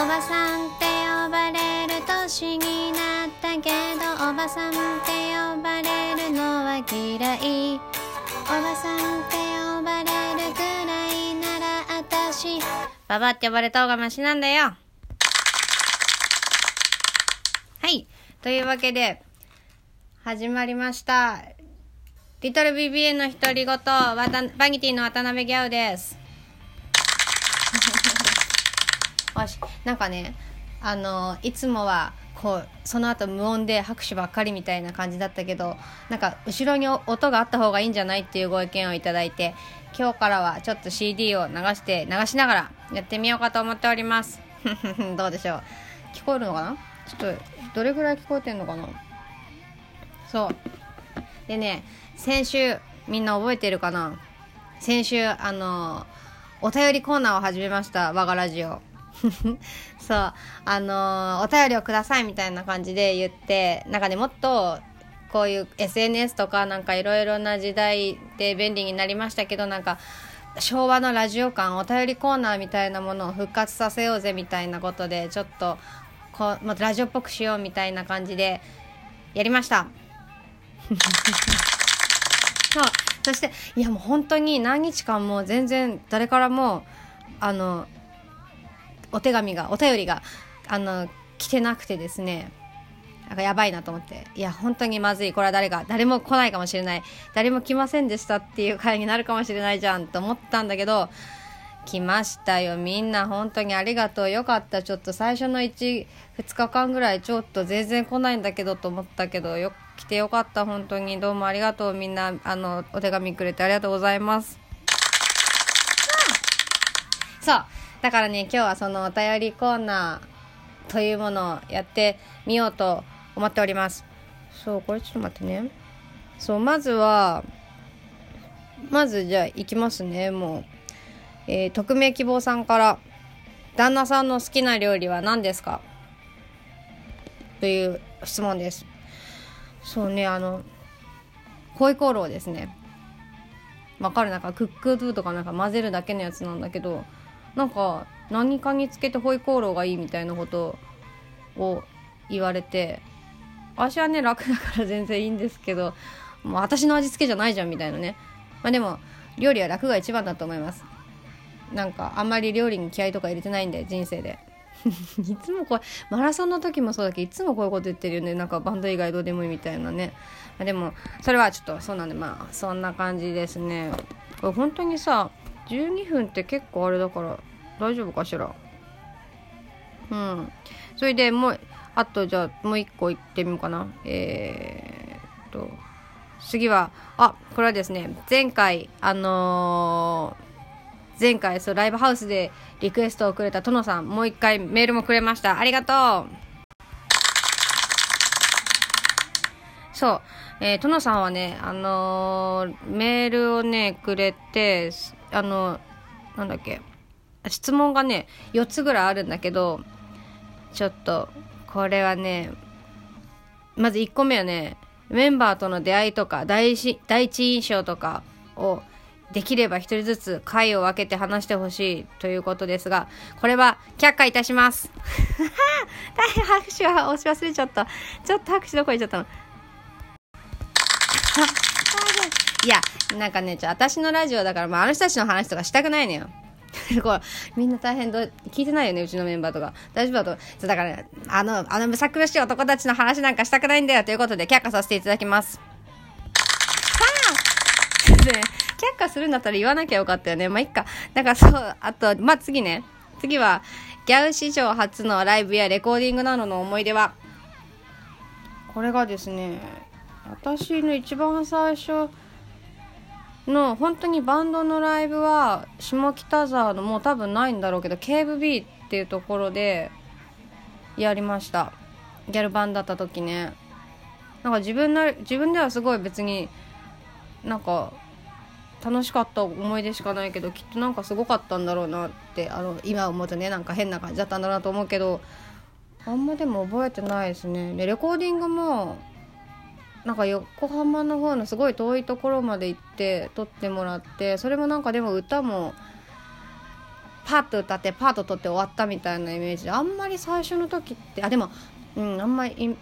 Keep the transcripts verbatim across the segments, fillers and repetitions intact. おばさんって呼ばれる年になったけど、おばさんって呼ばれるのは嫌い。おばさんって呼ばれるくらいならあたしババって呼ばれた方がマシなんだよ。はい、というわけで始まりましたリトル ビービーエー の独り言、バニティの渡辺ギャウです。なんかね、あのいつもはこうその後無音で拍手ばっかりみたいな感じだったけど、なんか後ろに音があった方がいいんじゃないっていうご意見をいただいて、今日からはちょっと シーディー を流して流しながらやってみようかと思っております。どうでしょう、聞こえるのかな。ちょっとどれぐらい聞こえてんのかな。そうでね、先週みんな覚えてるかな。先週あのお便りコーナーを始めました、我がラジオ。そうあのお便りをくださいみたいな感じで言って、なんかね、もっとこういう エスエヌエス とかなんかいろいろな時代で便利になりましたけど、なんか昭和のラジオ感、お便りコーナーみたいなものを復活させようぜみたいなことで、ちょっとこう、ま、ラジオっぽくしようみたいな感じでやりました。そう、そしていやもう本当に何日間も全然誰からもあのお手紙がお便りがあの来てなくてですね、なんかやばいなと思って、いや本当にまずい、これは誰が誰も来ないかもしれない、誰も来ませんでしたっていう回になるかもしれないじゃんと思ったんだけど、来ましたよみんな、本当にありがとう、よかった。ちょっと最初のいち、ふつかかんぐらいちょっと全然来ないんだけどと思ったけど、よ来てよかった、本当にどうもありがとう、みんなあのお手紙くれてありがとうございます。うん、そうだからね、今日はそのお便りコーナーというものをやってみようと思っております。そう、これちょっと待ってね。そう、まずはまずじゃあいきますね、もう、えー、匿名希望さんから、旦那さんの好きな料理は何ですかという質問です。そうね、あのホイコーローですね。わかる、なんかクックドゥとかなんか混ぜるだけのやつなんだけど、なんか何かにつけてホイコーローがいいみたいなことを言われて、私はね楽だから全然いいんですけど、もう私の味付けじゃないじゃんみたいなね。まあでも料理は楽が一番だと思います。なんかあんまり料理に気合とか入れてないんで人生で。いつもこれマラソンの時もそうだけど、いつもこういうこと言ってるよね、なんかバンド以外どうでもいいみたいなね。まあ、でもそれはちょっとそうなんで、まあそんな感じですね。これ本当にさじゅうにふんって結構あれだから大丈夫かしら。うん、それでもうあとじゃあもう一個いってみようかな。えー、っと次はあこれはですね、前回あのー、前回そうライブハウスでリクエストをくれたトノさん、もう一回メールもくれました、ありがとう。そう、えー、トノさんはね、あのー、メールをねくれて、あのー、なんだっけ、質問がねよっつぐらいあるんだけど、ちょっとこれはね、まずいっこめはね、メンバーとの出会いとか第一、第一印象とかをできればひとりずつ回を分けて話してほしいということですが、これは却下いたします。大変拍手は押し忘れちゃった。ちょっと拍手どこ行っちゃったの。いやなんかね、ちょ私のラジオだから、まあ、あの人たちの話とかしたくないのよ。こうみんな大変ど聞いてないよね、うちのメンバーとか大丈夫だと。だから、ね、あのあのむさ苦しい男たちの話なんかしたくないんだよということで却下させていただきます。あ、ね、却下するんだったら言わなきゃよかったよね。まあいっか。だからそうあと、まあ、次ね次はギャウ史上初のライブやレコーディングなどの思い出は。これがですね、私の一番最初の本当にバンドのライブは下北沢のもう多分ないんだろうけど ケーブイビー っていうところでやりました。ギャルバンだった時ね、なんか自分の自分ではすごい別になんか楽しかった思い出しかないけど、きっとなんかすごかったんだろうなって、あの今思うとね、なんか変な感じだったんだなと思うけど、あんまでも覚えてないですね。でレコーディングもなんか横浜の方のすごい遠いところまで行って撮ってもらって、それもなんかでも歌もパッと歌ってパッと撮って終わったみたいなイメージで、あんまり最初の時ってあでも、うん、あんまり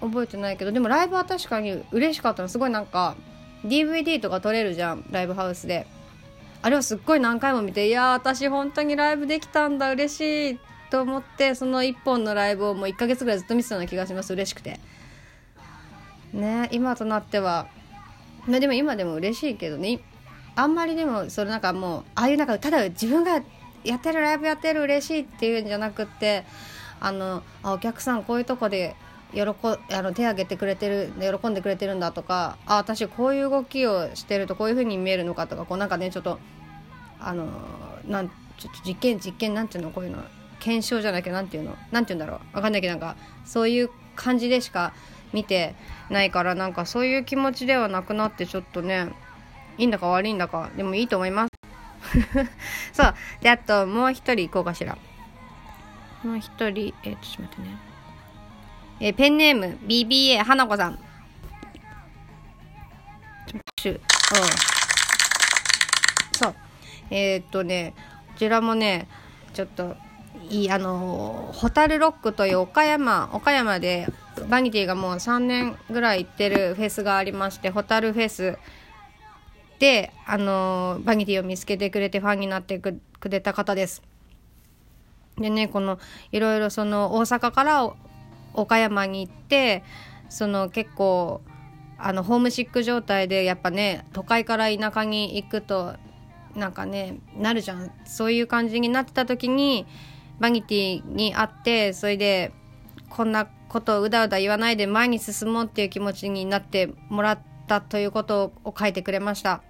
覚えてないけど、でもライブは確かに嬉しかったの。すごいなんか ディーブイディー とか撮れるじゃん、ライブハウスで。あれをすっごい何回も見て、いやー私本当にライブできたんだ嬉しいと思って、そのいっぽんのライブをもういっかげつぐらいずっと見てたような気がします、嬉しくてね。今となっては、まあ、でも今でも嬉しいけどね。あんまりでもそれなんかもうああいうなんかただ自分がやってるライブやってる嬉しいっていうんじゃなくって、あのあお客さんこういうとこで喜あの手挙げてくれてる、喜んでくれてるんだとか、あ私こういう動きをしてるとこういう風に見えるのかとか、こうなんかねちょっとあのなんちょっと実験実験なんていうのこういうの検証じゃなきゃなんていうのなんていうんだろうわかんないけど、なんかそういう感じでしか見てないから、なんかそういう気持ちではなくなって、ちょっとねいいんだか悪いんだかでもいいと思いますそうで、あともう一人行こうかしら。もう一人えー、ちょっと待ってね。えペンネーム ビービーエー 花子さん、うん、そうえー、っとねこちらもねちょっといいあのホタルロックという岡山岡山でバニティがもうさんねんぐらい行ってるフェスがありまして、ホタルフェスであのバニティを見つけてくれてファンになってくれた方です。でね、このいろいろその大阪から岡山に行って、その結構あのホームシック状態でやっぱね都会から田舎に行くとなんかねなるじゃん、そういう感じになってた時にバニティに会って、それでこんなことをうだうだ言わないで前に進もうっていう気持ちになってもらったということを書いてくれました。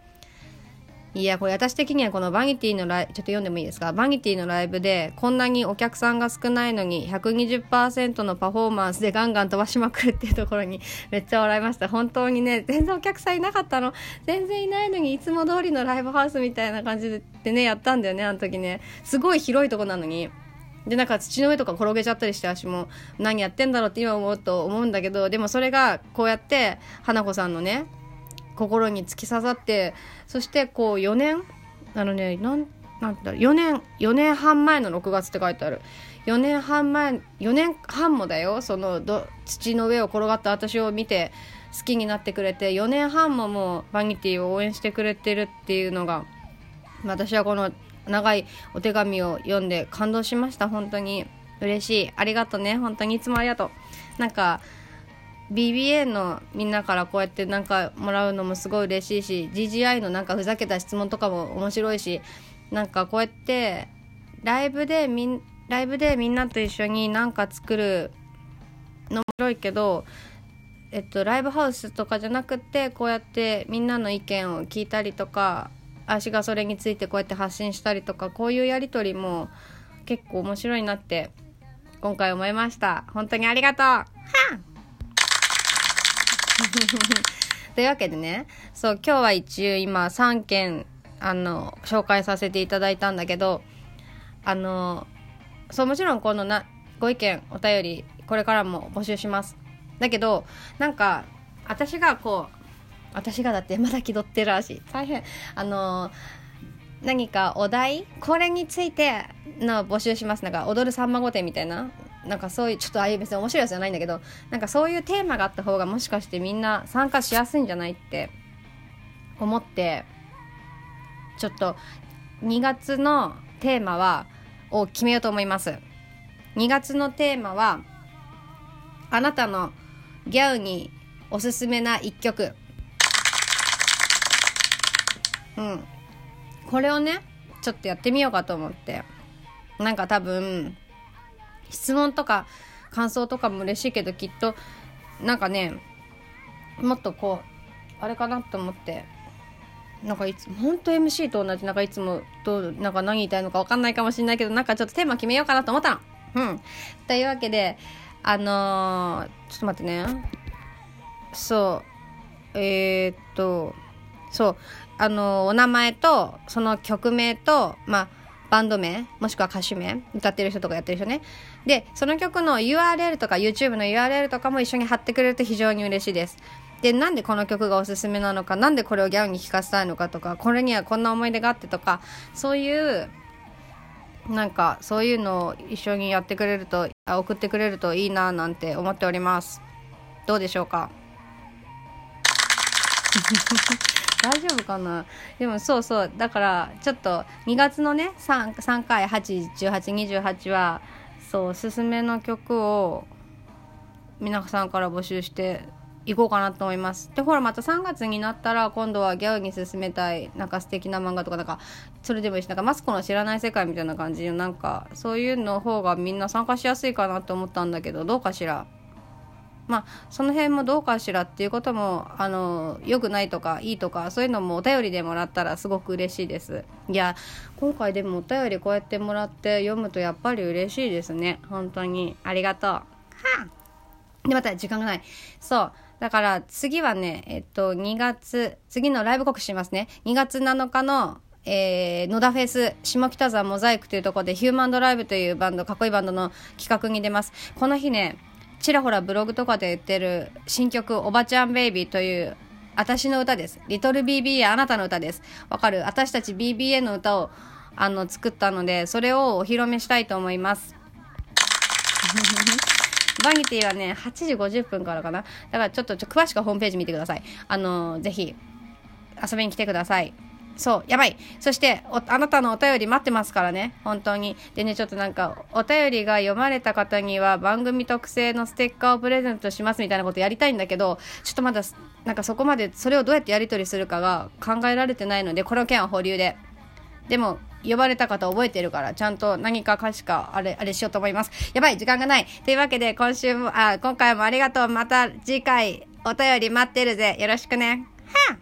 いやこれ私的にはこのバニティのライブちょっと読んでもいいですか。バニティのライブでこんなにお客さんが少ないのに ひゃくにじゅっパーセント のパフォーマンスでガンガン飛ばしまくるっていうところにめっちゃ笑いました。本当にね全然お客さんいなかったの、全然いないのにいつも通りのライブハウスみたいな感じでねやったんだよね、あの時ね。すごい広いとこなのに、でなんか土の上とか転げちゃったりして、足も何やってんだろうって今思うと思うんだけど、でもそれがこうやって花子さんのね心に突き刺さって、そしてこうよねんあのねなんなんて言うんだろうよねんよねんはん前のろくがつって書いてある。よねんはん前よねんはんもだよ、そのど土の上を転がった私を見て好きになってくれて、よねんはんももうバニティを応援してくれてるっていうのが、私はこの長いお手紙を読んで感動しました。本当に嬉しい、ありがとうね、本当にいつもありがとう。なんかビービーエー のみんなからこうやってなんかもらうのもすごい嬉しいし、 ジージーアイ のなんかふざけた質問とかも面白いし、なんかこうやってライブでみんライブでみんなと一緒になんか作るの面白いけど、えっとライブハウスとかじゃなくて、こうやってみんなの意見を聞いたりとか、私がそれについてこうやって発信したりとか、こういうやりとりも結構面白いなって今回思いました。本当にありがとうはっというわけでね、そう今日は一応今さんけんあの紹介させていただいたんだけど、あのそうもちろんこのなご意見お便りこれからも募集します。だけどなんか私がこう私がだってまだ気取ってる足大変あの何かお題これについての募集します。なんか踊るさんま御殿みたいな。なんかそういうちょっとああいう別に面白いやつじゃないんだけど、なんかそういうテーマがあった方がもしかしてみんな参加しやすいんじゃないって思って、ちょっとにがつのテーマはを決めようと思います。にがつのテーマはあなたのギャウにおすすめないっきょく、うん、これをねちょっとやってみようかと思って、なんか多分質問とか感想とかも嬉しいけど、きっとなんかねもっとこうあれかなと思って、なんかいつ本当 エムシー と同じなんかいつもどうなんか何言いたいのか分かんないかもしれないけど、なんかちょっとテーマ決めようかなと思ったの。うんというわけであのー、ちょっと待ってね。そうえー、っとそうあのー、お名前とその曲名とまあバンド名もしくは歌手名歌ってる人とかやってる人ね、でその曲の ユーアールエル とか YouTube の ユーアールエル とかも一緒に貼ってくれると非常に嬉しいです。でなんでこの曲がおすすめなのか、なんでこれをギャウに聴かせたいのかとか、これにはこんな思い出があってとか、そういうなんかそういうのを一緒にやってくれると送ってくれるといいななんて思っております。どうでしょうか大丈夫かな。でもそうそう、だからちょっとにがつのね 3, 3回はち、じゅうはち、にじゅうはちはそうおすすめの曲を皆さんから募集していこうかなと思います。でほらまたさんがつになったら今度はギャオに勧めたいなんか素敵な漫画とかなんかそれでもいいしなんかマツコの知らない世界みたいな感じのなんかそういうの方がみんな参加しやすいかなと思ったんだけどどうかしら。まあその辺もどうかしらっていうこともあの良くないとかいいとかそういうのもお便りでもらったらすごく嬉しいです。いや今回でもお便りこうやってもらって読むとやっぱり嬉しいですね。本当にありがとう。はあ、でまた時間がない。そうだから次はね、えっと、にがつ、次のライブ告知しますね。にがつなのかの、えー、野田フェス、下北沢モザイクというところでヒューマンドライブというバンド、かっこいいバンドの企画に出ます。この日ね、ちらほらブログとかで言ってる新曲、おばちゃんベイビーという、私の歌です。リトル ビービーエー、あなたの歌です。わかる？私たち ビービーエー の歌を、あの、作ったので、それをお披露目したいと思います。バニティはねはちじごじゅっぷんからかな。だからちょっとちょ詳しくはホームページ見てください。あのー、ぜひ遊びに来てください。そうやばい。そしておあなたのお便り待ってますからね本当に。でねちょっとなんかお便りが読まれた方には番組特製のステッカーをプレゼントしますみたいなことやりたいんだけどちょっとまだなんかそこまでそれをどうやってやり取りするかが考えられてないのでこの件は保留で。でも呼ばれた方覚えてるからちゃんと何かかしかあれあれしようと思います。やばい時間がないというわけで今週もあ今回もありがとう。また次回お便り待ってるぜよろしくね。はぁ